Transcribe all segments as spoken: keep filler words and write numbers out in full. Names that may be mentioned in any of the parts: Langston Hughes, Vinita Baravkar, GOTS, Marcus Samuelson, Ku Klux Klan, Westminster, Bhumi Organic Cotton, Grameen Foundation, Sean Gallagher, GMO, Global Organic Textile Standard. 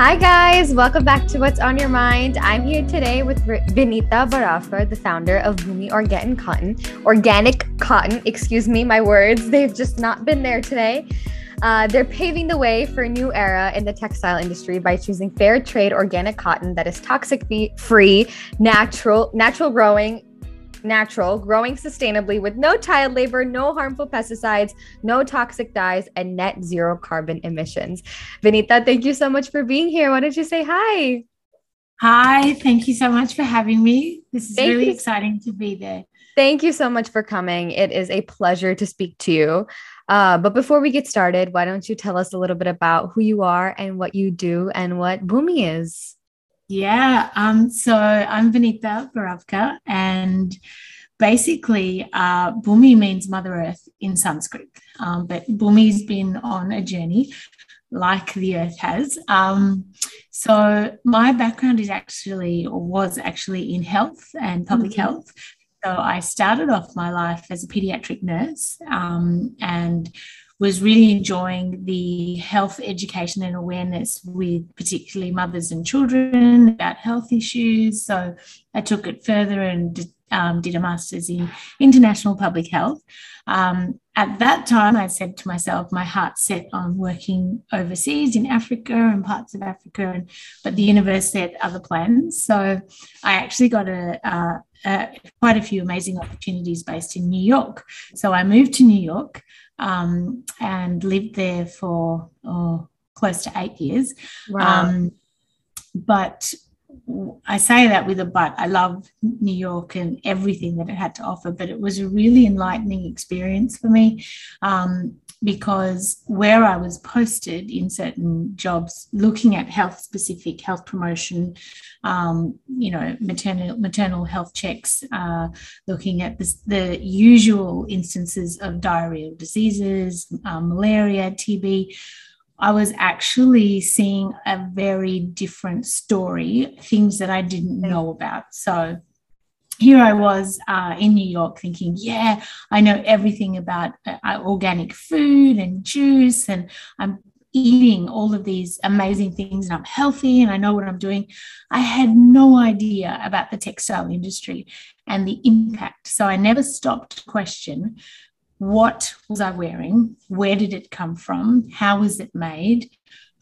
Hi guys, welcome back to What's On Your Mind. I'm here today with Vinita Baravkar, the founder of Bhumi Organic Cotton. Organic Cotton, excuse me, my words, they've just not been there today. Uh, they're paving the way for a new era in the textile industry by choosing fair trade organic cotton that is toxic-free, natural, natural growing, natural, growing sustainably with no child labor, no harmful pesticides, no toxic dyes, and net zero carbon emissions. Vinita, thank you so much for being here. Why don't you say hi? Hi, thank you so much for having me. This is thank really you. exciting to be there. Thank you so much for coming. It is a pleasure to speak to you. Uh, but before we get started, why don't you tell us a little bit about who you are and what you do and what Bhumi is? Yeah, um, so I'm Vinita Baravkar, and basically uh, Bhumi means Mother Earth in Sanskrit, um, but Bhumi's been on a journey like the earth has. Um, so my background is actually, or was actually in health and public mm-hmm. health. So I started off my life as a pediatric nurse um, and was really enjoying the health education and awareness with particularly mothers and children about health issues. So I took it further and um, did a master's in international public health. Um, at that time, I said to myself, my heart's set on working overseas in Africa and parts of Africa, and, but the universe had other plans. So I actually got a, a, a quite a few amazing opportunities based in New York. So I moved to New York. Um, and lived there for oh, close to eight years. Wow. Um, but I say that with a but. I love New York and everything that it had to offer, but it was a really enlightening experience for me um, because where I was posted in certain jobs, looking at health-specific, health promotion, um, you know, maternal maternal health checks, uh, looking at the, the usual instances of diarrheal diseases, uh, malaria, T B, I was actually seeing a very different story, things that I didn't know about. So here I was uh, in New York thinking, yeah, I know everything about uh, organic food and juice, and I'm eating all of these amazing things, and I'm healthy and I know what I'm doing. I had no idea about the textile industry and the impact. So I never stopped to question, what was I wearing? Where did it come from? How was it made?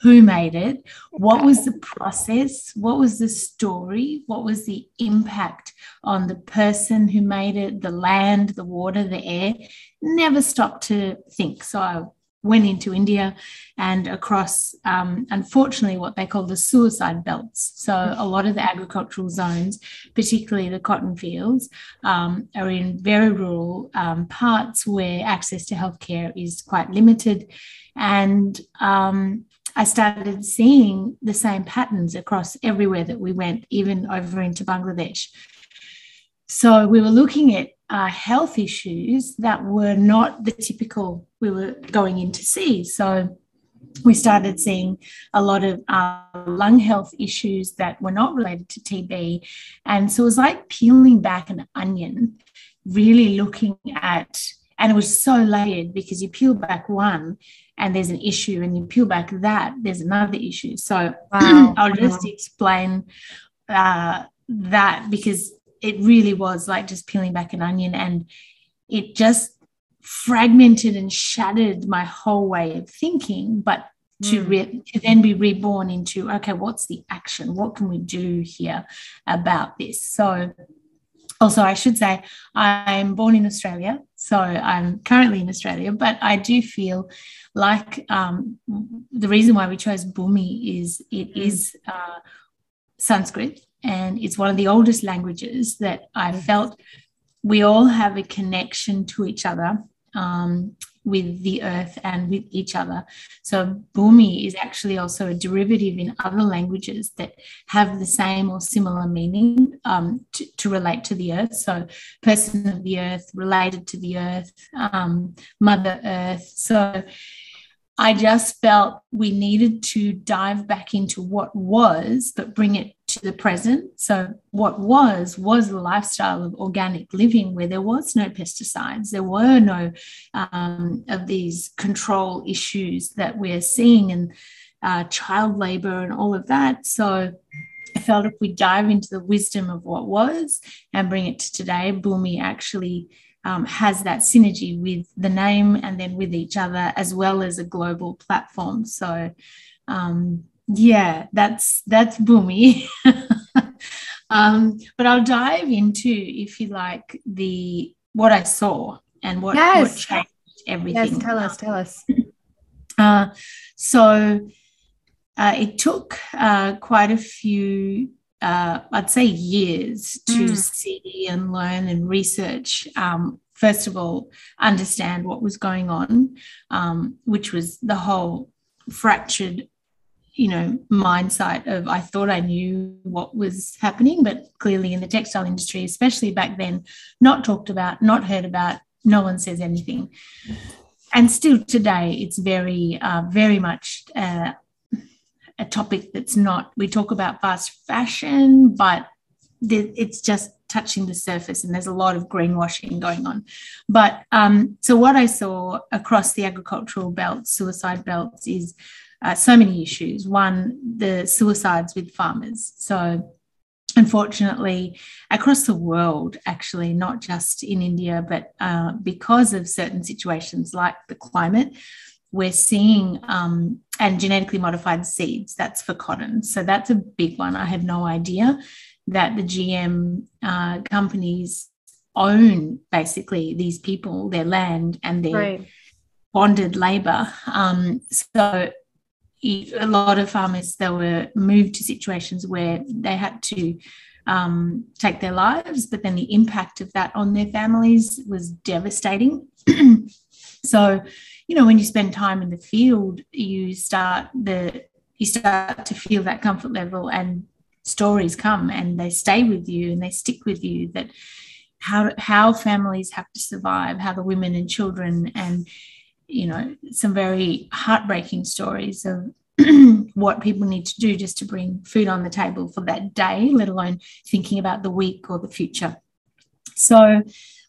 Who made it? What was the process? What was the story? What was the impact on the person who made it, the land, the water, the air? Never stopped to think. So I went into India and across, um, unfortunately, what they call the suicide belts. So a lot of the agricultural zones, particularly the cotton fields, um, are in very rural um, parts where access to healthcare is quite limited. And um, I started seeing the same patterns across everywhere that we went, even over into Bangladesh. So we were looking at Uh, health issues that were not the typical we were going in to see. So we started seeing a lot of uh, lung health issues that were not related to T B. And so it was like peeling back an onion, really looking at, and it was so layered because you peel back one and there's an issue, and you peel back that, there's another issue. So wow. I'll just wow. explain uh, that because it really was like just peeling back an onion, and it just fragmented and shattered my whole way of thinking, but mm. to, re- to then be reborn into, okay, what's the action? What can we do here about this? So also I should say I'm born in Australia, so I'm currently in Australia, but I do feel like um, the reason why we chose Bhumi is it mm. is uh, Sanskrit. And it's one of the oldest languages that I felt we all have a connection to each other um, with the earth and with each other. So Bhumi is actually also a derivative in other languages that have the same or similar meaning um, to, to relate to the earth. So person of the earth, related to the earth, um, Mother Earth. So I just felt we needed to dive back into what was, but bring it to the present. So what was was the lifestyle of organic living, where there was no pesticides, there were no um, of these control issues that we're seeing, and uh, child labor and all of that. So I felt if we dive into the wisdom of what was and bring it to today, Bhumi actually um, has that synergy with the name and then with each other, as well as a global platform. So um, yeah, that's that's Bhumi. Um, but I'll dive into, if you like, the what I saw and what, yes. what changed everything. Yes, tell us, tell us. Uh, so uh, it took uh, quite a few, uh, I'd say, years to mm. see and learn and research. Um, first of all, understand what was going on, um, which was the whole fractured, you know, mindset of I thought I knew what was happening, but clearly in the textile industry, especially back then, not talked about, not heard about, no one says anything. And still today, it's very, uh, very much uh, a topic that's not, we talk about fast fashion, but th- it's just touching the surface and there's a lot of greenwashing going on. But um, so what I saw across the agricultural belts, suicide belts, is Uh, so many issues. One, the suicides with farmers. So unfortunately, across the world, actually, not just in India, but uh, because of certain situations like the climate, we're seeing, um, and genetically modified seeds, that's for cotton. So that's a big one. I have no idea that the G M uh, companies own basically these people, their land and their right. bonded labour. Um, so a lot of farmers, they were moved to situations where they had to um, take their lives, but then the impact of that on their families was devastating. So, you know, when you spend time in the field, you start the you start to feel that comfort level, and stories come and they stay with you and they stick with you, that how how families have to survive, how the women and children and you know, some very heartbreaking stories of what people need to do just to bring food on the table for that day, let alone thinking about the week or the future. So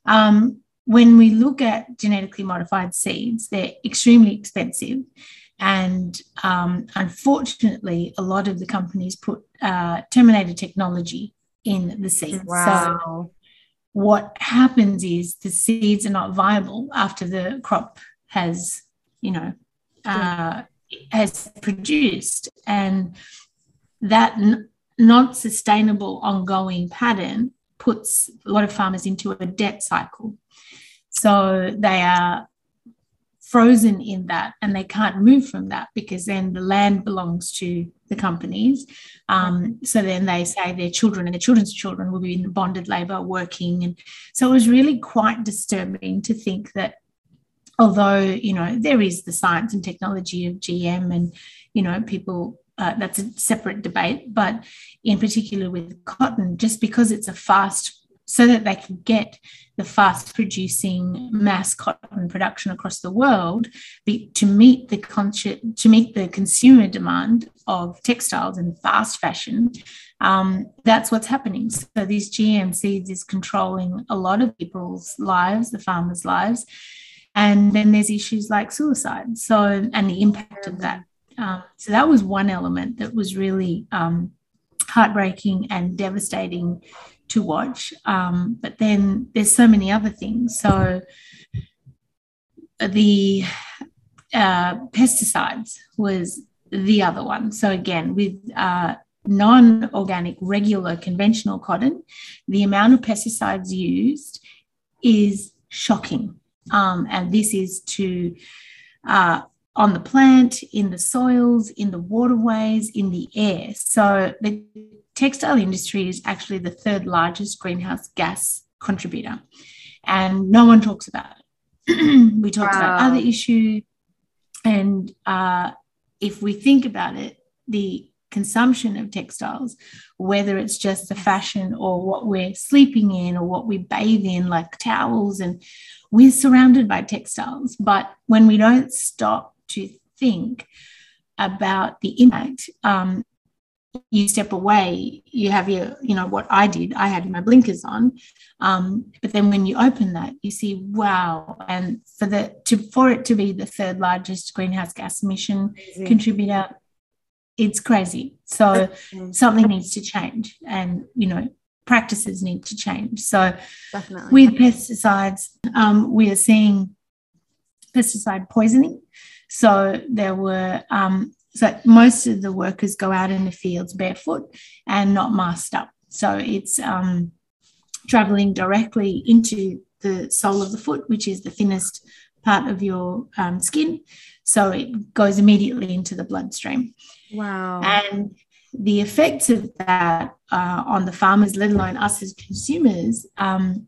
um, when we look at genetically modified seeds, they're extremely expensive. And um, unfortunately, a lot of the companies put uh, terminator technology in the seeds. Wow. So what happens is the seeds are not viable after the crop has, you know, uh, has produced, and that n- not sustainable ongoing pattern puts a lot of farmers into a debt cycle. So they are frozen in that and they can't move from that, because then the land belongs to the companies. Um, so then they say their children and their children's children will be in bonded labour working. And so it was really quite disturbing to think that, although, you know, there is the science and technology of G M and, you know, people, uh, that's a separate debate, but in particular with cotton, just because it's a fast, so that they can get the fast producing mass cotton production across the world be, to meet the conscious, to meet the consumer demand of textiles and fast fashion, um, that's what's happening. So these G M seeds is controlling a lot of people's lives, the farmers' lives. And then there's issues like suicide, so and the impact of that. Um, so that was one element that was really um, heartbreaking and devastating to watch. Um, but then there's so many other things. So the uh, pesticides was the other one. So again, with uh, non-organic, regular, conventional cotton, the amount of pesticides used is shocking. Um, and this is to uh, on the plant, in the soils, in the waterways, in the air. So the textile industry is actually the third largest greenhouse gas contributor, and no one talks about it. We talk wow. about other issues, and uh, if we think about it, the consumption of textiles, whether it's just the fashion or what we're sleeping in or what we bathe in, like towels, and we're surrounded by textiles. But when we don't stop to think about the impact, um, you step away, you have your, you know, what I did, I had my blinkers on. Um, but then when you open that, you see, wow. And for the to for it to be the third largest greenhouse gas emission Amazing. contributor, it's crazy. So okay. something needs to change, and, you know, practices need to change. So Definitely. with pesticides, um, we are seeing pesticide poisoning. So there were, um, so most of the workers go out in the fields barefoot and not masked up. So it's um, travelling directly into the sole of the foot, which is the thinnest part of your um, skin. So it goes immediately into the bloodstream. Wow. And the effects of that uh, on the farmers, let alone us as consumers, um,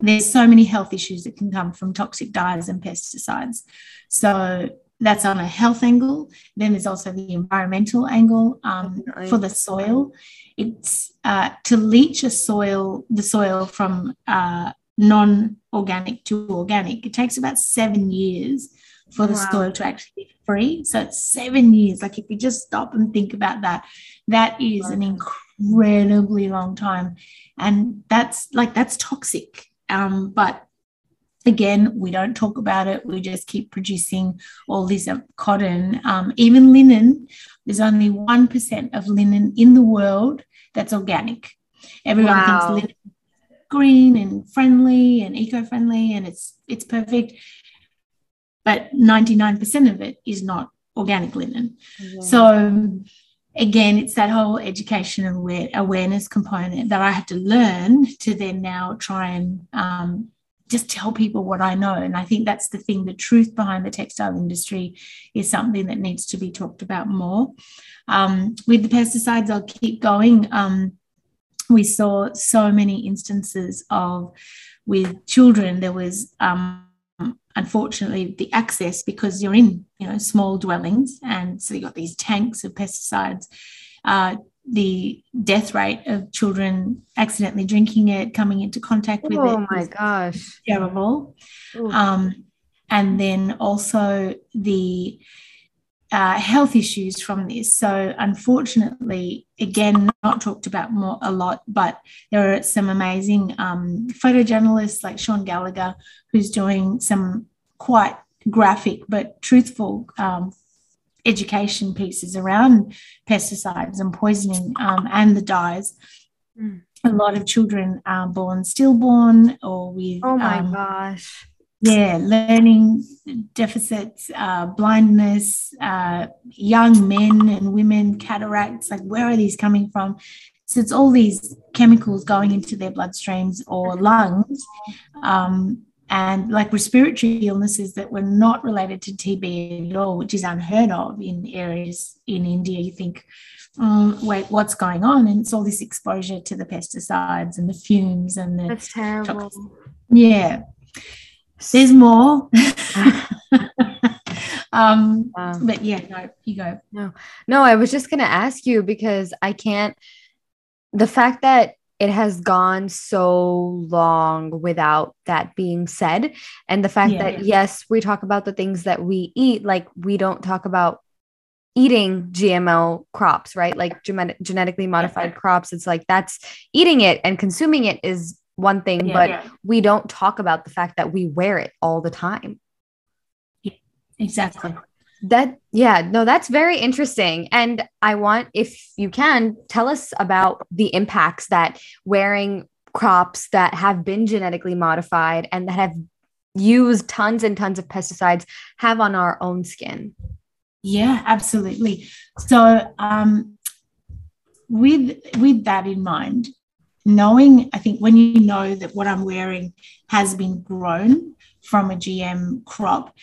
there's so many health issues that can come from toxic dyes and pesticides. So that's on a health angle. Then there's also the environmental angle um, for the soil. It's uh, to leach a soil, the soil from uh, non-organic to organic. It takes about seven years for the wow. soil to actually be free. So it's seven years. Like, if you just stop and think about that, that is an incredibly long time. And that's like, that's toxic. Um, but again, we don't talk about it. We just keep producing all this cotton, um, even linen. There's only one percent of linen in the world that's organic. Everyone wow. thinks linen is green and friendly and eco-friendly and it's it's perfect. But ninety-nine percent of it is not organic linen. Yeah. So again, it's that whole education and awareness component that I had to learn to then now try and um, just tell people what I know. And I think that's the thing, the truth behind the textile industry is something that needs to be talked about more. Um, with the pesticides, I'll keep going. Um, we saw so many instances of, with children, there was, um, unfortunately, the access, because you're in, you know, small dwellings, and so you've got these tanks of pesticides. Uh, the death rate of children accidentally drinking it, coming into contact with oh it. Oh, my gosh. Terrible. Um, and then also the uh, health issues from this. So, unfortunately, again, not talked about more a lot, but there are some amazing um, photojournalists like Sean Gallagher, who's doing some quite graphic but truthful um education pieces around pesticides and poisoning um, and the dyes. Mm. A lot of children are born stillborn or with oh my um, gosh yeah learning deficits, uh, blindness, uh, young men and women, cataracts. Like, where are these coming from? So it's all these chemicals going into their bloodstreams or lungs, um, and like respiratory illnesses that were not related to T B at all, which is unheard of in areas in India. You think, mm, wait, what's going on? And it's all this exposure to the pesticides and the fumes and the... That's terrible. Toxins. Yeah. There's more. um, wow. But yeah, no, you go. No, no, I was just going to ask you, because I can't... The fact that it has gone so long without that being said. And the fact yeah. that, yes, we talk about the things that we eat, like we don't talk about eating G M O crops, right? Like gen- genetically modified yeah. crops. It's like, that's eating it and consuming it is one thing, yeah, but yeah. we don't talk about the fact that we wear it all the time. Yeah, exactly. That, yeah, no, that's very interesting. And I want, if you can, tell us about the impacts that wearing crops that have been genetically modified and that have used tons and tons of pesticides have on our own skin. Yeah, absolutely. So um, with, with that in mind, knowing, I think when you know that what I'm wearing has been grown from a G M crop,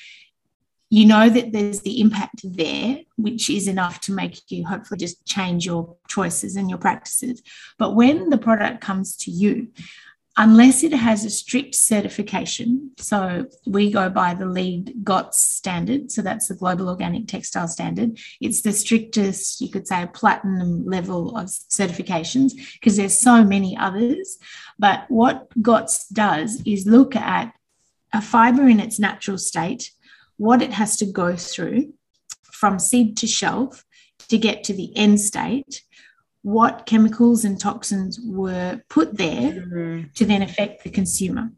you know that there's the impact there, which is enough to make you hopefully just change your choices and your practices. But when the product comes to you, unless it has a strict certification, so we go by the lead G O T S standard, so that's the Global Organic Textile Standard. It's the strictest, you could say, platinum level of certifications, because there's so many others. But what G O T S does is look at a fibre in its natural state, what it has to go through from seed to shelf to get to the end state, what chemicals and toxins were put there mm-hmm. to then affect the consumer.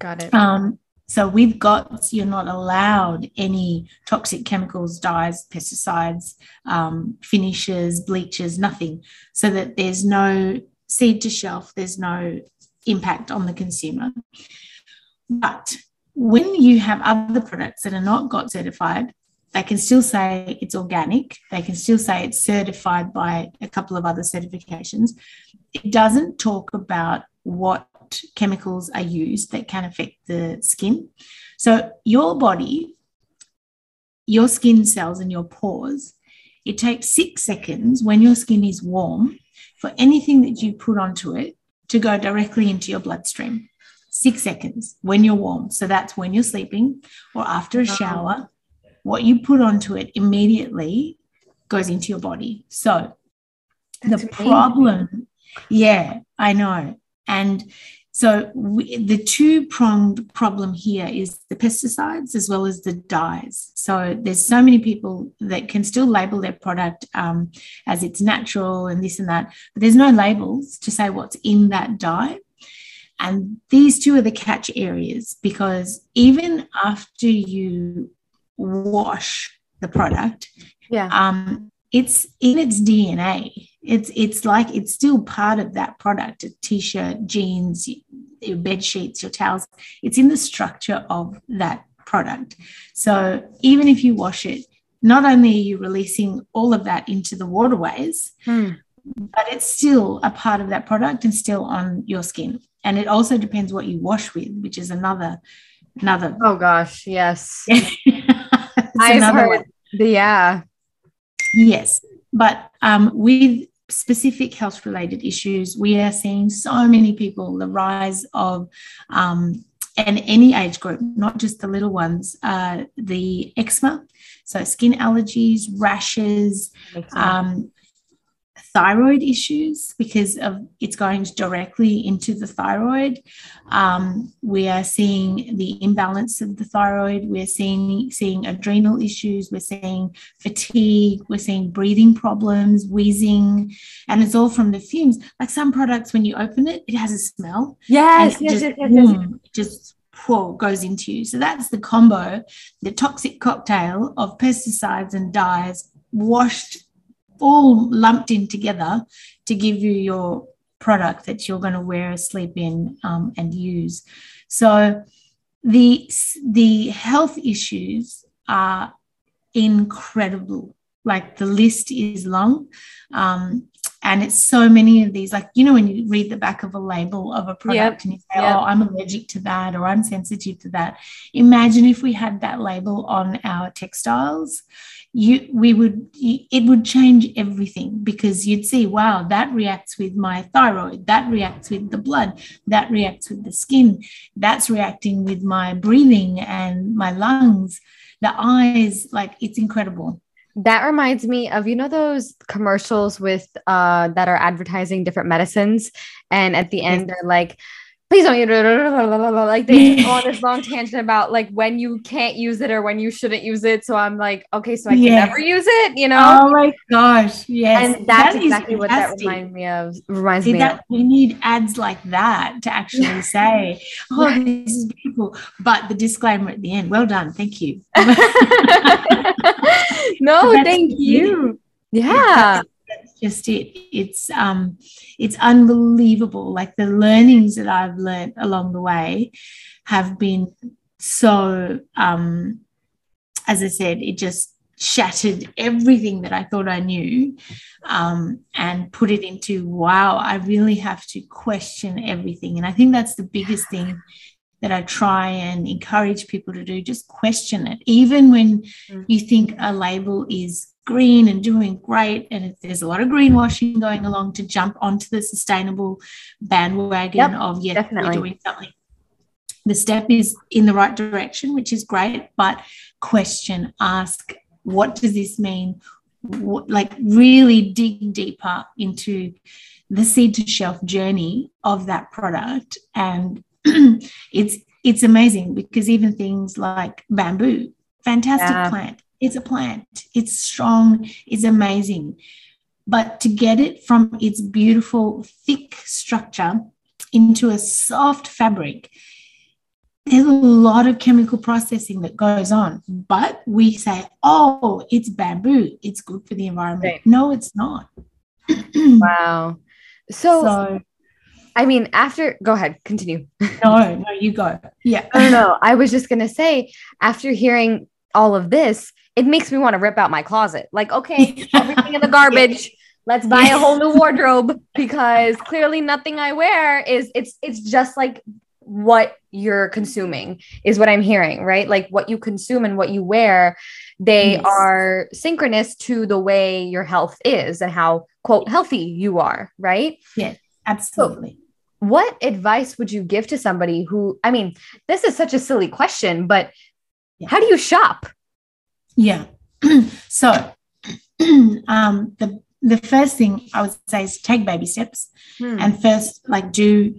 Got it. Um, So we've got, you're not allowed any toxic chemicals, dyes, pesticides, um, finishes, bleaches, nothing, so that there's no seed to shelf, there's no impact on the consumer. But when you have other products that are not GOTS certified, they can still say it's organic. They can still say it's certified by a couple of other certifications. It doesn't talk about what chemicals are used that can affect the skin. So your body, your skin cells and your pores, it takes six seconds when your skin is warm for anything that you put onto it to go directly into your bloodstream. Six seconds when you're warm. So that's when you're sleeping or after a shower. What you put onto it immediately goes into your body. So that's the problem. Yeah, I know. And so we, the two-pronged problem here is the pesticides as well as the dyes. So there's so many people that can still label their product um, as it's natural and this and that, but there's no labels to say what's in that dye. And these two are the catch areas, because even after you wash the product, yeah, um, it's in its D N A. It's it's like it's still part of that product, a T-shirt, jeans, your bed sheets, your towels. It's in the structure of that product. So even if you wash it, not only are you releasing all of that into the waterways, hmm. but it's still a part of that product and still on your skin. And it also depends what you wash with, which is another, another. Oh, gosh, yes. I've heard, one. The, yeah. Yes. But um, with specific health-related issues, we are seeing so many people, the rise of, um, and any age group, not just the little ones, uh, the eczema, so skin allergies, rashes, um, thyroid issues, because of it's going directly into the thyroid. Um, we are seeing the imbalance of the thyroid. We're seeing seeing adrenal issues. We're seeing fatigue. We're seeing breathing problems, wheezing, and it's all from the fumes. Like some products, when you open it, it has a smell. Yes, yes, just, yes, yes, yes. Boom, it just whoa, goes into you. So that's the combo, the toxic cocktail of pesticides and dyes washed all lumped in together to give you your product that you're going to wear, sleep in, um, and use. So the, the health issues are incredible. Like the list is long, um, and it's so many of these. Like, you know, when you read the back of a label of a product, yep, and you say, yep, oh, I'm allergic to that or I'm sensitive to that. Imagine if we had that label on our textiles. You, we would, it would change everything, because you'd see, wow, that reacts with my thyroid, that reacts with the blood, that reacts with the skin, that's reacting with my breathing and my lungs, the eyes. Like, it's incredible. That reminds me of, you know, those commercials with uh, that are advertising different medicines, and at the end they're like, please don't use it. Like, they go on this long tangent about like when you can't use it or when you shouldn't use it. So I'm like, okay, so I can yes. never use it, you know? Oh my gosh. Yes. And that's that exactly what that reminds me of. Reminds See, me that, of. We need ads like that to actually say, oh, this is beautiful. But the disclaimer at the end, well done. Thank you. no, so thank you. It. Yeah. That's just it. It's um, it's unbelievable. Like, the learnings that I've learned along the way have been so, um, as I said, it just shattered everything that I thought I knew, um, and put it into, wow, I really have to question everything. And I think that's the biggest thing that I try and encourage people to do, just question it. Even when you think a label is green and doing great, and it, there's a lot of greenwashing going along to jump onto the sustainable bandwagon, yep, of, yes, definitely, we're doing something. The step is in the right direction, which is great, but question, ask, what does this mean? What, like, really dig deeper into the seed-to-shelf journey of that product. And it's it's amazing, because even things like bamboo, fantastic yeah. plant. It's a plant. It's strong. It's amazing. But to get it from its beautiful, thick structure into a soft fabric There's a lot of chemical processing that goes on, but we say, oh, it's bamboo, it's good for the environment. Right. No, it's not. Wow. So, so, I mean, after, go ahead, continue. no, no, you go. Yeah. No, no, I was just going to say, after hearing all of this, it makes me want to rip out my closet. Like, okay, everything in the garbage. Yeah. Let's buy a whole new wardrobe, because clearly nothing I wear is, it's, it's just like what you're consuming is what I'm hearing, right? Like what you consume and what you wear, they yes. are synchronous to the way your health is and how, quote, healthy you are, right? Yes, absolutely. So what advice would you give to somebody who, I mean, this is such a silly question, but yeah. how do you shop? Yeah. So um, the The first thing I would say is take baby steps hmm. and first, like, do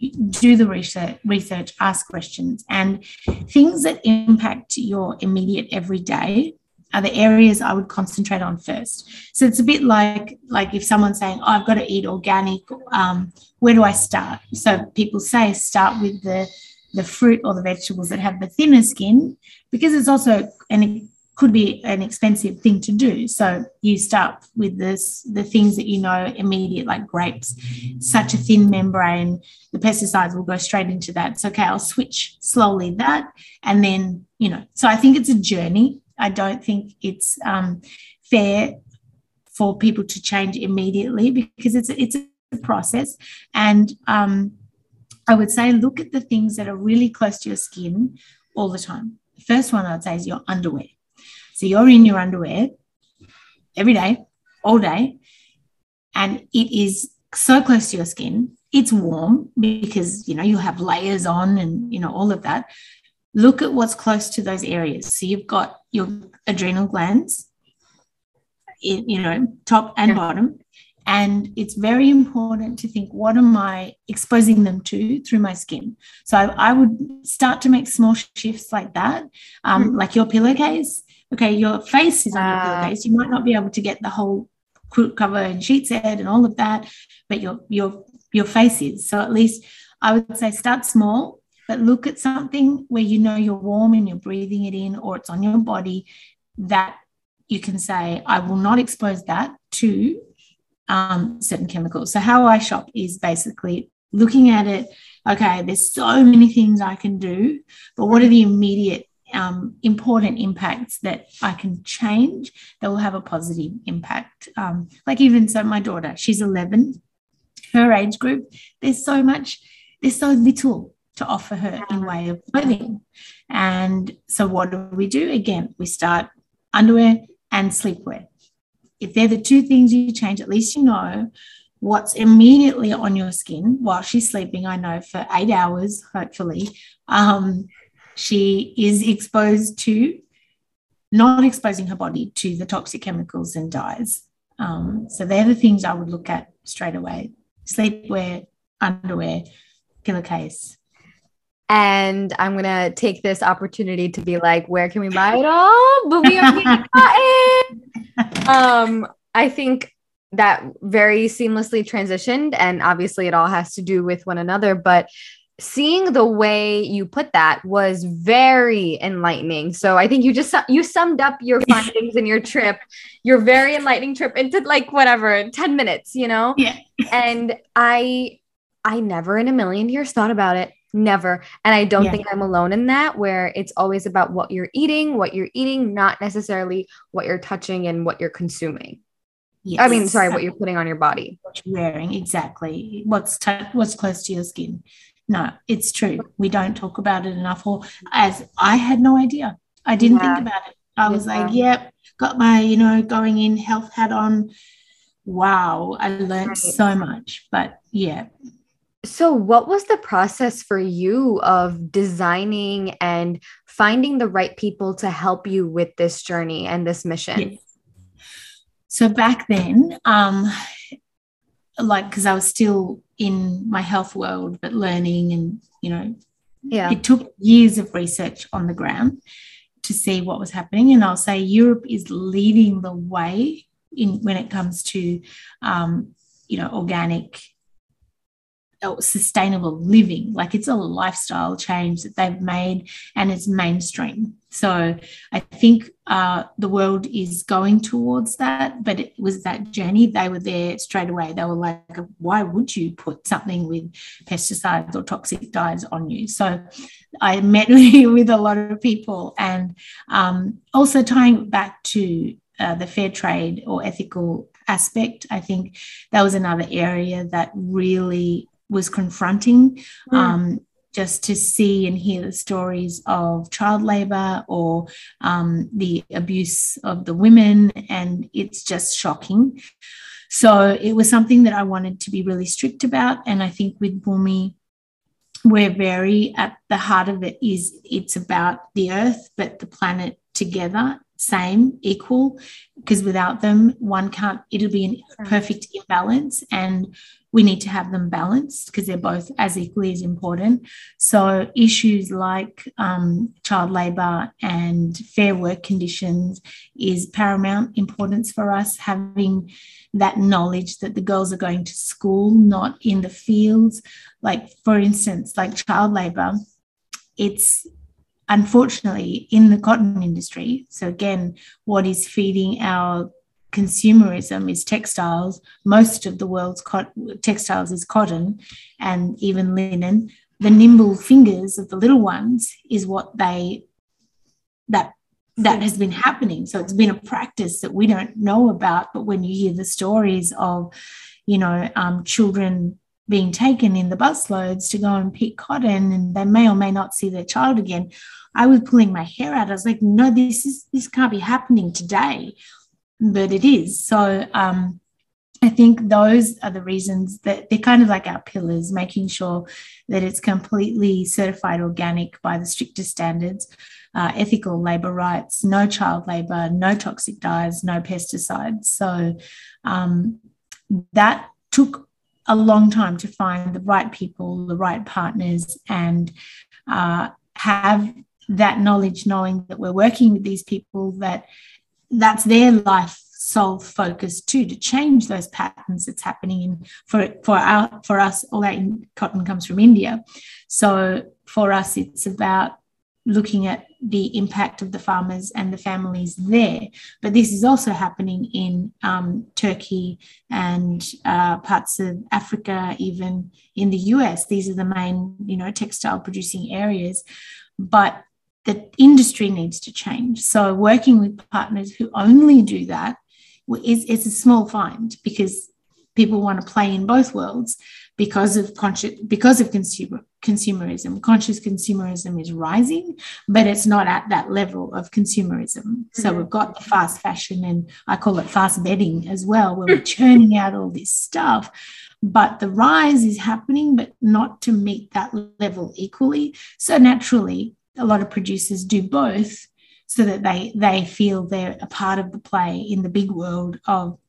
do the research, research, ask questions. And things that impact your immediate everyday are the areas I would concentrate on first. So it's a bit like, like if someone's saying, oh, I've got to eat organic, um, where do I start? So people say start with the, the fruit or the vegetables that have the thinner skin, because it's also an could be an expensive thing to do. So you start with this, the things that you know immediate, like grapes, such a thin membrane, the pesticides will go straight into that. So, okay, I'll switch slowly that. And then, you know, so I think it's a journey. I don't think it's um, fair for people to change immediately, because it's, it's a process. And um, I would say look at the things that are really close to your skin all the time. The first one I'd say is your underwear. So you're in your underwear every day, all day, and it is so close to your skin. It's warm because, you know, you have layers on and, you know, all of that. Look at what's close to those areas. So you've got your adrenal glands, you know, top and yeah. bottom. And it's very important to think, what am I exposing them to through my skin? So I, I would start to make small shifts like that, um, mm-hmm. like your pillowcase. Okay, your face is on your pillowcase. You might not be able to get the whole quilt cover and sheet's head and all of that, but your your your face is. So at least I would say start small, but look at something where you know you're warm and you're breathing it in, or it's on your body, that you can say, I will not expose that to Um, certain chemicals. So how I shop is basically looking at it, okay, there's so many things I can do, but what are the immediate um, important impacts that I can change that will have a positive impact? Um, like even so my daughter, she's eleven, her age group, there's so much, there's so little to offer her in way of clothing. And so what do we do? Again, we start underwear and sleepwear. If they're the two things you change, at least you know what's immediately on your skin while she's sleeping. I know for eight hours, hopefully, um, she is exposed to, not exposing her body to the toxic chemicals and dyes. Um, so they're the things I would look at straight away. Sleepwear, underwear, pillowcase. And I'm going to take this opportunity to be like, where can we buy it all? But we already got it. Um, I think that very seamlessly transitioned, and obviously it all has to do with one another, but seeing the way you put that was very enlightening. So I think you just, you summed up your findings and your trip, your very enlightening trip into like whatever, ten minutes, you know? Yeah. And I, I never in a million years thought about it. Never. And I don't yeah. think I'm alone in that, where it's always about what you're eating, what you're eating, not necessarily what you're touching and what you're consuming. Yes. I mean, sorry, what you're putting on your body. What you're wearing, exactly. What's t- what's close to your skin. No, it's true. We don't talk about it enough. Or as I had no idea. I didn't yeah. think about it. I was yeah. like, yep, got my, you know, going in health hat on. Wow. I learned right. so much. But yeah. So what was the process for you of designing and finding the right people to help you with this journey and this mission? Yes. So back then, um, like, because I was still in my health world, but learning and, you know, yeah. it took years of research on the ground to see what was happening. And I'll say Europe is leading the way in when it comes to, um, you know, organic sustainable living. Like, it's a lifestyle change that they've made, and it's mainstream. So I think uh, the world is going towards that, but it was that journey. They were there straight away. They were like, why would you put something with pesticides or toxic dyes on you? So I met with a lot of people, and um, also tying back to uh, the fair trade or ethical aspect, I think that was another area that really was confronting. Mm. Um, just to see and hear the stories of child labour or um, the abuse of the women, and it's just shocking. So it was something that I wanted to be really strict about, and I think with Bhumi, we're very at the heart of it is it's about the earth, but the planet together, same, equal, because without them, one can't, it'll be a perfect imbalance, and we need to have them balanced because they're both as equally as important. So issues like um, child labour and fair work conditions is paramount importance for us, having that knowledge that the girls are going to school, not in the fields. Like, for instance, like child labour, it's unfortunately in the cotton industry. So again, what is feeding our consumerism is textiles. Most of the world's cot- textiles is cotton and even linen. The nimble fingers of the little ones is what they, that that has been happening. So it's been a practice that we don't know about, but when you hear the stories of, you know, um, children being taken in the busloads to go and pick cotton, and they may or may not see their child again, I was pulling my hair out. I was like, no, this is this can't be happening today. But it is. So um, I think those are the reasons that they're kind of like our pillars, making sure that it's completely certified organic by the strictest standards, uh, ethical labour rights, no child labour, no toxic dyes, no pesticides. So um, that took a long time to find the right people, the right partners, and uh, have that knowledge, knowing that we're working with these people that that's their life sole focus too, to change those patterns that's happening in for for our for us. All that cotton comes from India, so for us it's about looking at the impact of the farmers and the families there. But this is also happening in um, Turkey and uh, parts of Africa, even in the U S. These are the main, you know, textile producing areas, but the industry needs to change. So working with partners who only do that is, it's a small find, because people want to play in both worlds because of conscious, because of consumer consumerism. Conscious consumerism is rising, but it's not at that level of consumerism. Mm-hmm. So we've got the fast fashion, and I call it fast bedding as well, where we're churning out all this stuff. But the rise is happening, but not to meet that level equally. So naturally, a lot of producers do both so that they they feel they're a part of the play in the big world of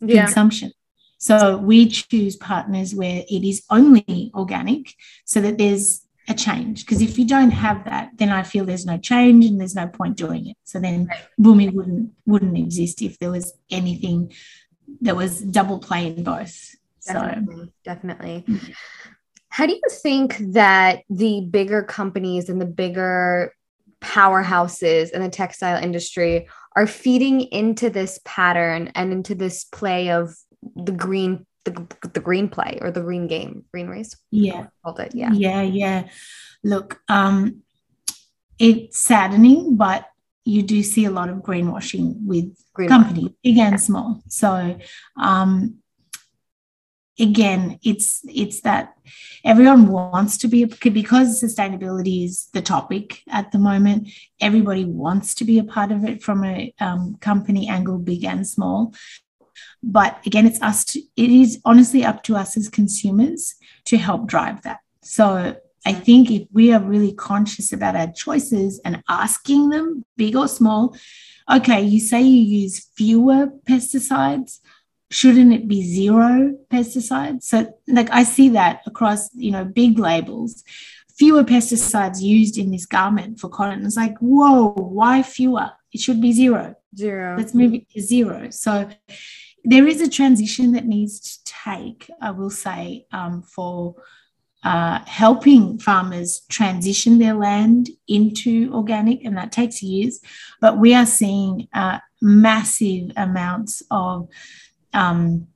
yeah. consumption. So we choose partners where it is only organic so that there's a change. Because if you don't have that, then I feel there's no change and there's no point doing it. So then Bhumi wouldn't wouldn't exist if there was anything that was double play in both. Definitely, so definitely. Mm-hmm. How do you think that the bigger companies and the bigger powerhouses in the textile industry are feeding into this pattern and into this play of the green, the, the green play or the green game, green race? Yeah. Called it. Yeah. Yeah. Yeah. Look, um, it's saddening, but you do see a lot of greenwashing with green companies, big and yeah. small. So, um, Again, it's it's that everyone wants to be, because sustainability is the topic at the moment, everybody wants to be a part of it from a um, company angle, big and small. But again, it's us. To, it is honestly up to us as consumers to help drive that. So I think if we are really conscious about our choices and asking them, big or small, okay, you say you use fewer pesticides, shouldn't it be zero pesticides? So, like, I see that across, you know, big labels, fewer pesticides used in this garment for cotton. It's like, whoa, why fewer? It should be zero. Zero. Let's move it to zero. So there is a transition that needs to take, I will say, um, for uh, helping farmers transition their land into organic, and that takes years. But we are seeing uh, massive amounts of um,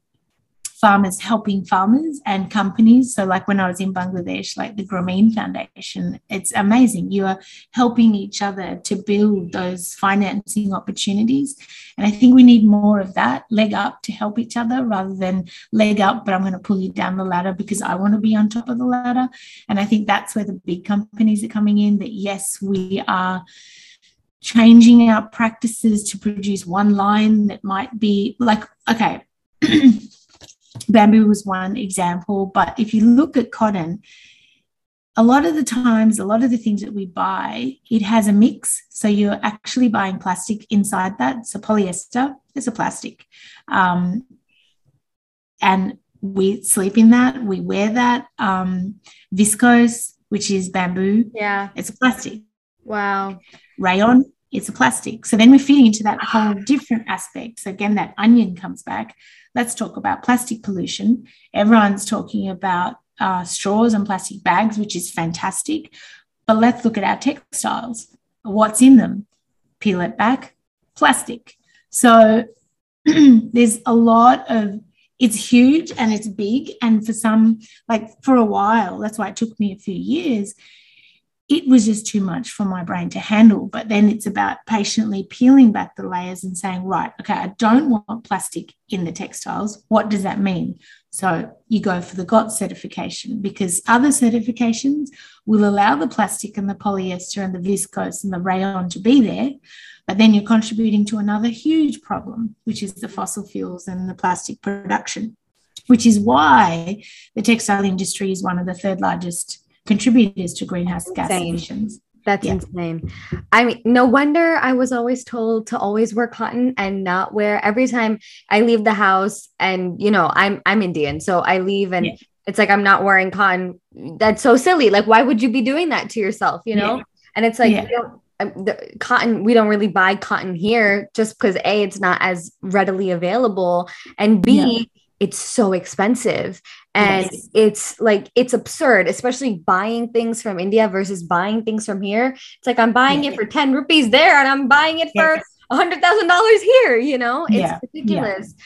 farmers helping farmers and companies. So like when I was in Bangladesh, like the Grameen Foundation, it's amazing. You are helping each other to build those financing opportunities. And I think we need more of that, leg up to help each other rather than leg up, but I'm going to pull you down the ladder because I want to be on top of the ladder. And I think that's where the big companies are coming in, that yes, we are changing our practices to produce one line that might be like, okay, bamboo was one example, but if you look at cotton, a lot of the times, a lot of the things that we buy, it has a mix. So you're actually buying plastic inside that. So polyester is a plastic. Um, and we sleep in that. We wear that. Um, viscose, which is bamboo, yeah, it's a plastic. Wow. Rayon, it's a plastic. So then we're feeding into that whole different aspect. So again, that onion comes back. Let's talk about plastic pollution. Everyone's talking about uh, straws and plastic bags, which is fantastic. But let's look at our textiles. What's in them? Peel it back, plastic. So there's a lot of, it's huge and it's big. And for some, like for a while, that's why it took me a few years, it was just too much for my brain to handle. But then it's about patiently peeling back the layers and saying, right, okay, I don't want plastic in the textiles. What does that mean? So you go for the GOTS certification, because other certifications will allow the plastic and the polyester and the viscose and the rayon to be there, but then you're contributing to another huge problem, which is the fossil fuels and the plastic production, which is why the textile industry is one of the third largest contributors to greenhouse gas emissions. That's yeah. insane. I mean, no wonder I was always told to always wear cotton and not wear, every time I leave the house, and you know, I'm I'm Indian, so I leave and yeah. it's like, I'm not wearing cotton. That's so silly. Like, why would you be doing that to yourself? You know? Yeah. And it's like, yeah. you know, the cotton, we don't really buy cotton here just because A, it's not as readily available, and B, no. it's so expensive. And yes. it's like, it's absurd, especially buying things from India versus buying things from here. It's like, I'm buying yeah. it for ten rupees there, and I'm buying it yeah. for a hundred thousand dollars here, you know, it's yeah. ridiculous. Yeah.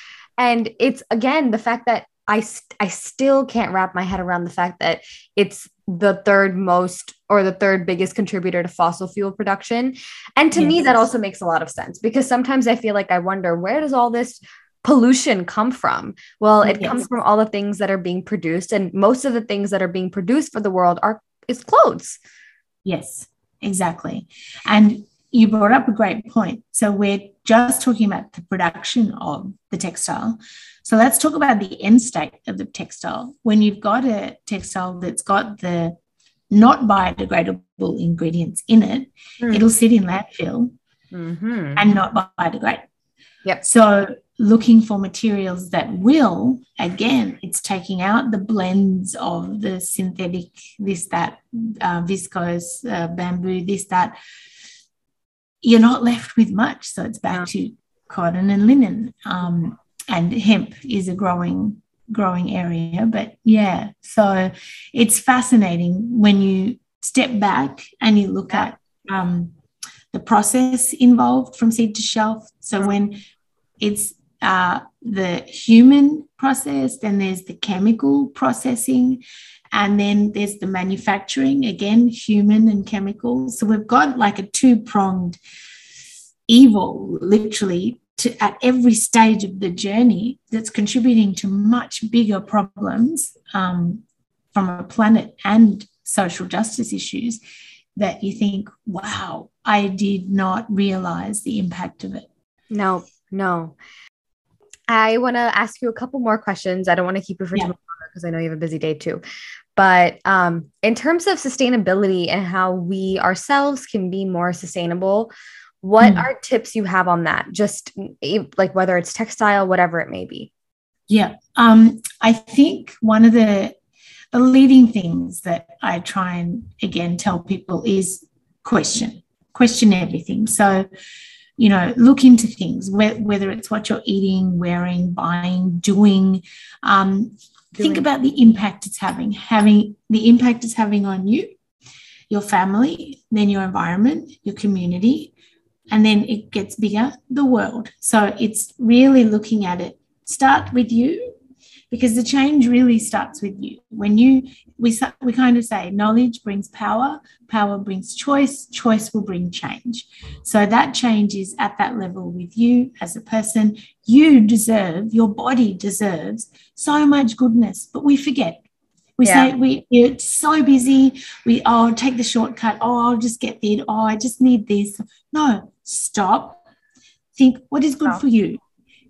And it's, again, the fact that I, st- I still can't wrap my head around the fact that it's the third most, or the third biggest contributor to fossil fuel production. And to yes. me, that also makes a lot of sense, because sometimes I feel like I wonder, where does all this pollution come from? Well, it yes. comes from all the things that are being produced, and most of the things that are being produced for the world are is clothes. Yes, exactly. And you brought up a great point. So we're just talking about the production of the textile. So let's talk about the end state of the textile. When you've got a textile that's got the not biodegradable ingredients in it, mm. it'll sit in landfill mm-hmm. and not biodegrade. Yep. So looking for materials that will, again, it's taking out the blends of the synthetic, this, that, uh, viscose, uh, bamboo, this, that. You're not left with much. So it's back yeah. to cotton and linen. Um, and hemp is a growing, growing area. But, yeah, so it's fascinating when you step back and you look at um, the process involved from seed to shelf. So yeah. when it's uh, the human process, then there's the chemical processing, and then there's the manufacturing, again, human and chemical. So we've got like a two-pronged evil, literally, to, at every stage of the journey, that's contributing to much bigger problems um, from a planet and social justice issues, that you think, wow, I did not realize the impact of it. No. No, I want to ask you a couple more questions. I don't want to keep you for yeah. too long, because I know you have a busy day too. But um, in terms of sustainability and how we ourselves can be more sustainable, what mm. are tips you have on that? Just like whether it's textile, whatever it may be. Yeah, um, I think one of the, the leading things that I try and, again, tell people is question, question everything. So you know, look into things, wh- whether it's what you're eating, wearing, buying, doing. Um, doing. Think about the impact it's having, having the impact it's having on you, your family, then your environment, your community, and then it gets bigger, the world. So it's really looking at it. Start with you, because the change really starts with you. When you, we, we kind of say knowledge brings power, power brings choice, choice will bring change. So that change is at that level with you as a person. You deserve, your body deserves so much goodness, but we forget. We yeah. say we it's so busy. We oh I'll take the shortcut. Oh, I'll just get there. Oh, I just need this. No, stop. Think what is good stop. for you,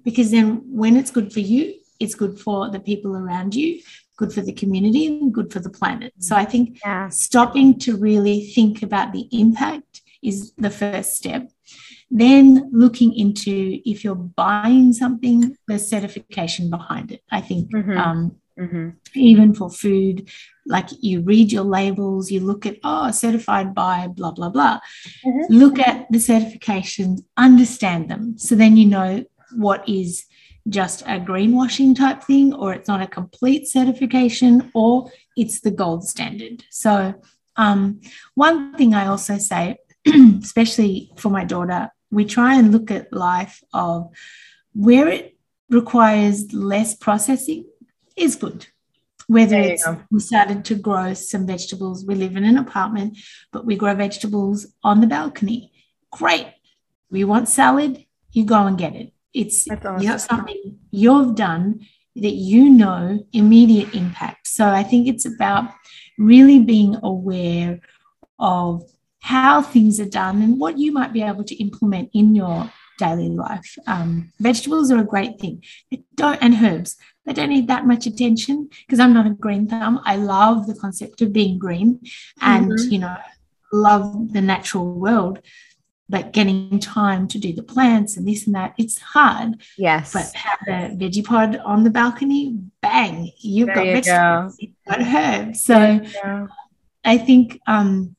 because then when it's good for you, it's good for the people around you, good for the community, and good for the planet. So I think yeah. stopping to really think about the impact is the first step. Then looking into if you're buying something, the certification behind it. I think. Mm-hmm. Um, Mm-hmm. Even for food, like you read your labels, you look at, oh, certified by blah, blah, blah. Mm-hmm. Look at the certifications, understand them. So then you know what is just a greenwashing type thing, or it's not a complete certification, or it's the gold standard. So um, one thing I also say, especially for my daughter, we try and look at life of where it requires less processing is good. Whether it's go. we started to grow some vegetables, we live in an apartment, but we grow vegetables on the balcony. Great. We want salad, you go and get it. It's awesome. you know, something you've done that you know immediate impact. So I think it's about really being aware of how things are done and what you might be able to implement in your daily life. Um, vegetables are a great thing. They don't, and herbs. They don't need that much attention, because I'm not a green thumb. I love the concept of being green and, mm-hmm. you know, love the natural world, but getting time to do the plants and this and that, it's hard. Yes. But have a veggie pod on the balcony, bang, you've there got you vegetables, go. You've got herbs. So I think um,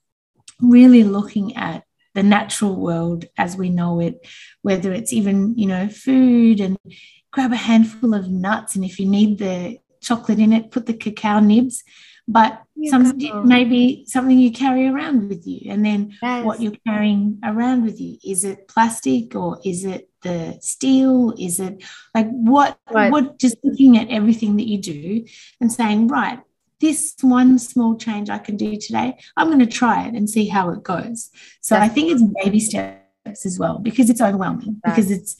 really looking at the natural world as we know it, whether it's even, you know, food, and grab a handful of nuts, and if you need the chocolate in it, put the cacao nibs, but yeah, some, maybe something you carry around with you, and then yes. what you're carrying around with you. Is it plastic, or is it the steel? Is it like what, right. what just looking at everything that you do and saying, right, this one small change I can do today, I'm going to try it and see how it goes. So That's I think it's baby steps as well, because it's overwhelming, right. because it's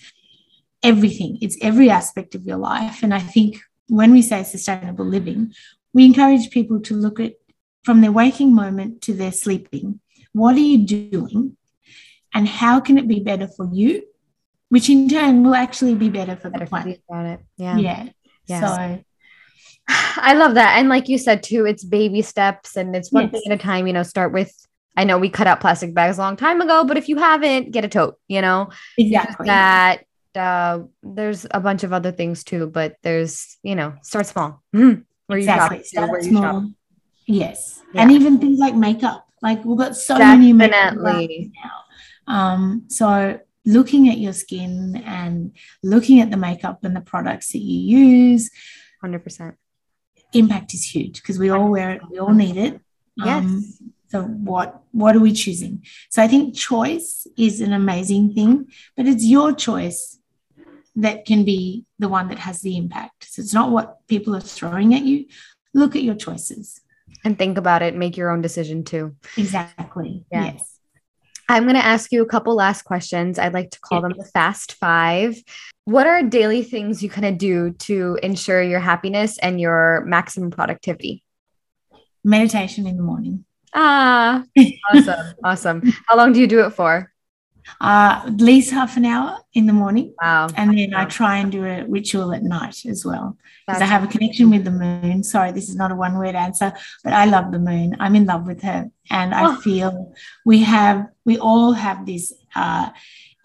everything. It's every aspect of your life. And I think when we say sustainable living, we encourage people to look at from their waking moment to their sleeping. What are you doing, and how can it be better for you, which in turn will actually be better for better the planet. About it. Yeah. Yeah. Yes. So I love that. And like you said too, it's baby steps, and it's one yes. thing at a time, you know, start with, I know we cut out plastic bags a long time ago, but if you haven't, get a tote, you know, exactly that. Uh, there's a bunch of other things too, but there's, you know, start small. Mm-hmm. Where exactly. you shop, start where small. You shop. Yes. Yeah. And even things like makeup, like we've got so Definitely. many makeup brands now. Um, so looking at your skin and looking at the makeup and the products that you use. one hundred percent. Impact is huge, because we all wear it. We all need it. Um, yes. So what, what are we choosing? So I think choice is an amazing thing, but it's your choice that can be the one that has the impact. So it's not what people are throwing at you. Look at your choices. And think about it. Make your own decision too. Exactly. Yeah. Yes. I'm going to ask you a couple last questions. I'd like to call yes. them the fast five. What are daily things you kind of do to ensure your happiness and your maximum productivity? Meditation in the morning. Ah, awesome. Awesome. How long do you do it for? Uh, at least half an hour in the morning. Wow. And then I try and do a ritual at night as well, because I have a connection with the moon. Sorry, this is not a one word answer, but I love the moon. I'm in love with her. And I oh. feel we have, we all have this uh,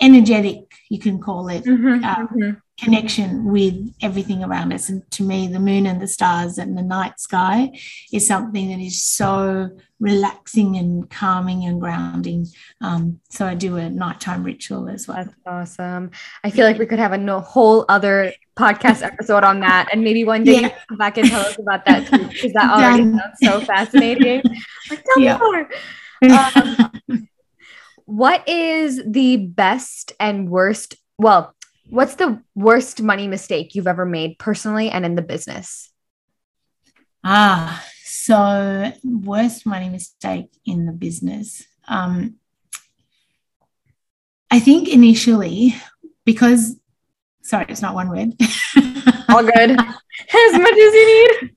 energetic, you can call it, mm-hmm, uh, mm-hmm. connection with everything around us. And to me, the moon and the stars and the night sky is something that is so relaxing and calming and grounding. Um, so I do a nighttime ritual as well. That's awesome. I feel like we could have a no- whole other podcast episode on that, and maybe one day yeah. you can come back and tell us about that too, because that already sounds so fascinating. Like, tell yeah. me more. Um, what is the best and worst? Well, what's the worst money mistake you've ever made personally and in the business? Ah, so worst money mistake in the business. Um, I think initially, because sorry, it's not one word. All good. As much as you need.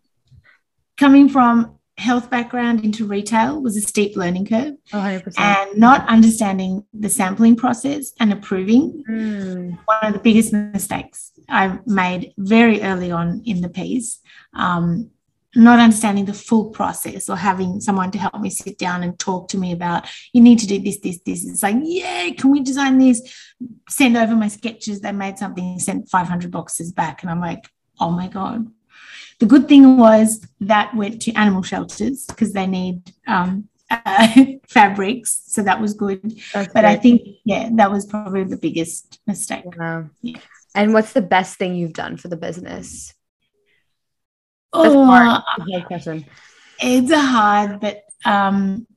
Coming from health background into retail was a steep learning curve. one hundred percent. And not understanding the sampling process and approving. Mm. One of the biggest mistakes I made very early on in the piece, um, not understanding the full process or having someone to help me sit down and talk to me about, you need to do this, this, this. It's like, yeah, can we design this? Send over my sketches. They made something, sent five hundred boxes back. And I'm like, oh, my God. The good thing was that went to animal shelters because they need um, uh, fabrics. So that was good. That's but great. I think, yeah, that was probably the biggest mistake. Wow. Yeah. And what's the best thing you've done for the business? That's oh, hard. That's a hard question. It's a hard, but um,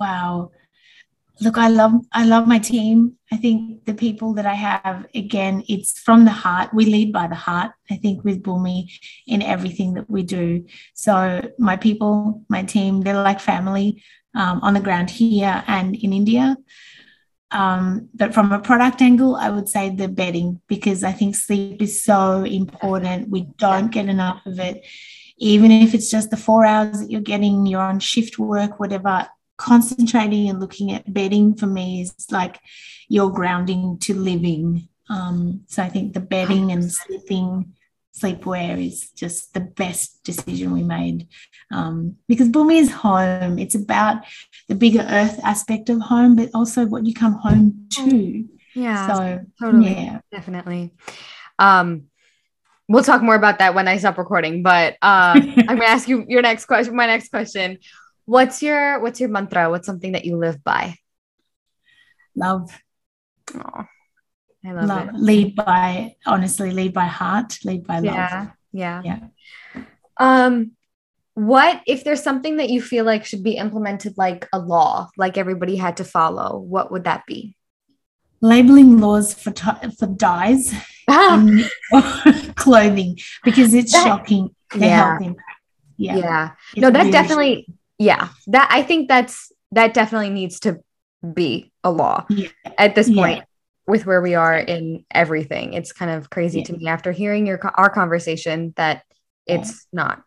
wow. Look, I love I love my team. I think the people that I have, again, it's from the heart. We lead by the heart, I think, with Bhumi in everything that we do. So my people, my team, they're like family um, on the ground here and in India. Um, but from a product angle, I would say the bedding, because I think sleep is so important. We don't get enough of it. Even if it's just the four hours that you're getting, you're on shift work, whatever, concentrating and looking at bedding for me is like your grounding to living. Um, so I think the bedding and sleeping, sleepwear is just the best decision we made, um, because Bhumi is home. It's about the bigger earth aspect of home, but also what you come home to. Yeah, so totally, yeah. definitely. Um, we'll talk more about that when I stop recording. But um, I'm going to ask you your next question. My next question: What's your What's your mantra? What's something that you live by? Love. Oh. I love, love it. Lead by, honestly, lead by heart, lead by love. Yeah, yeah. yeah. Um, what, if there's something that you feel like should be implemented like a law, like everybody had to follow, what would that be? Labeling laws for t- for dyes in clothing, because it's that, shocking. The yeah. health impact. Yeah. yeah. No, that's really definitely, shocking. yeah. That I think that's, that definitely needs to be a law yeah. at this point. Yeah. With where we are in everything. It's kind of crazy yeah. to me after hearing your, our conversation that it's yeah. not.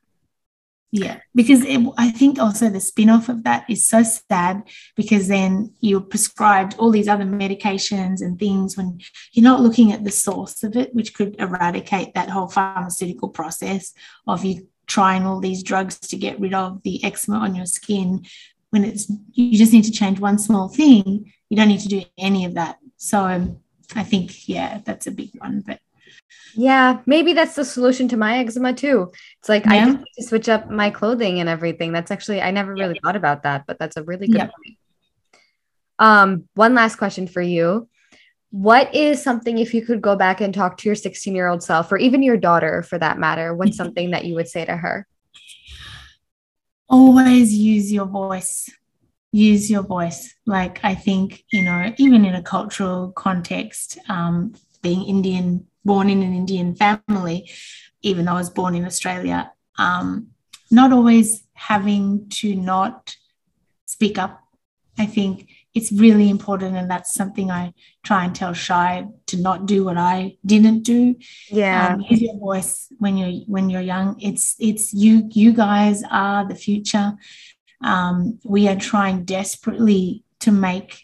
Yeah. Because it, I think also the spin-off of that is so sad, because then you're prescribed all these other medications and things when you're not looking at the source of it, which could eradicate that whole pharmaceutical process of you trying all these drugs to get rid of the eczema on your skin, when it's, you just need to change one small thing. You don't need to do any of that. So um, I think, yeah, that's a big one. But yeah, maybe that's the solution to my eczema too. It's like, yeah. I just need to switch up my clothing and everything. That's actually, I never really yeah. thought about that, but that's a really good yeah. point. Um, one last question for you. What is something, if you could go back and talk to your sixteen-year-old self, or even your daughter for that matter, what's something that you would say to her? Always use your voice. Use your voice. Like, I think, you know, even in a cultural context, um, being Indian, born in an Indian family, even though I was born in Australia, um, not always having to not speak up. I think it's really important, and that's something I try and tell Shai, to not do what I didn't do. Yeah, um, use your voice when you're when you're young. It's it's you. You guys are the future. Um, we are trying desperately to make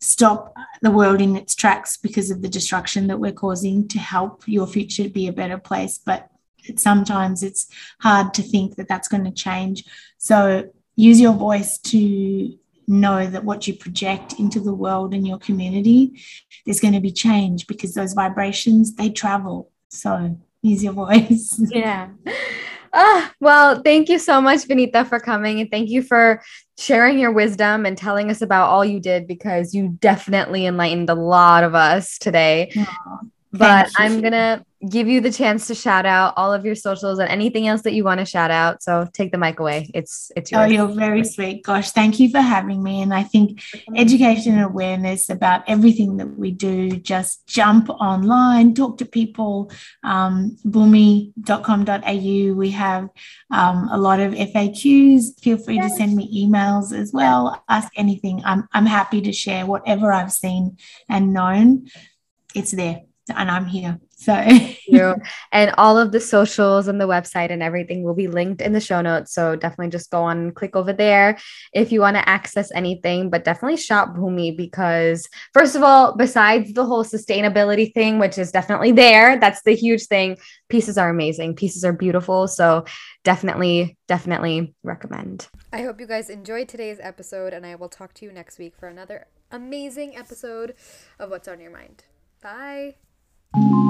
stop the world in its tracks because of the destruction that we're causing, to help your future be a better place. But sometimes it's hard to think that that's going to change. So use your voice to know that what you project into the world and your community, there's going to be change, because those vibrations, they travel. So use your voice. Yeah. Oh, well, thank you so much, Vinita, for coming, and thank you for sharing your wisdom and telling us about all you did, because you definitely enlightened a lot of us today. Oh, but I'm going to give you the chance to shout out all of your socials and anything else that you want to shout out. So take the mic away. It's, it's yours. Oh, you're very sweet. Gosh, thank you for having me. And I think education and awareness about everything that we do, just jump online, talk to people, um, bhumi dot com dot a u. We have um, a lot of F A Qs. Feel free yes. to send me emails as well. Ask anything. I'm, I'm happy to share whatever I've seen and known. It's there. And I'm here. So and all of the socials and the website and everything will be linked in the show notes. So definitely just go on and click over there if you want to access anything, but definitely shop Bhumi, because first of all, besides the whole sustainability thing, which is definitely there, that's the huge thing. Pieces are amazing. Pieces are beautiful. So definitely, definitely recommend. I hope you guys enjoyed today's episode, and I will talk to you next week for another amazing episode of What's on Your Mind. Bye. Thank you.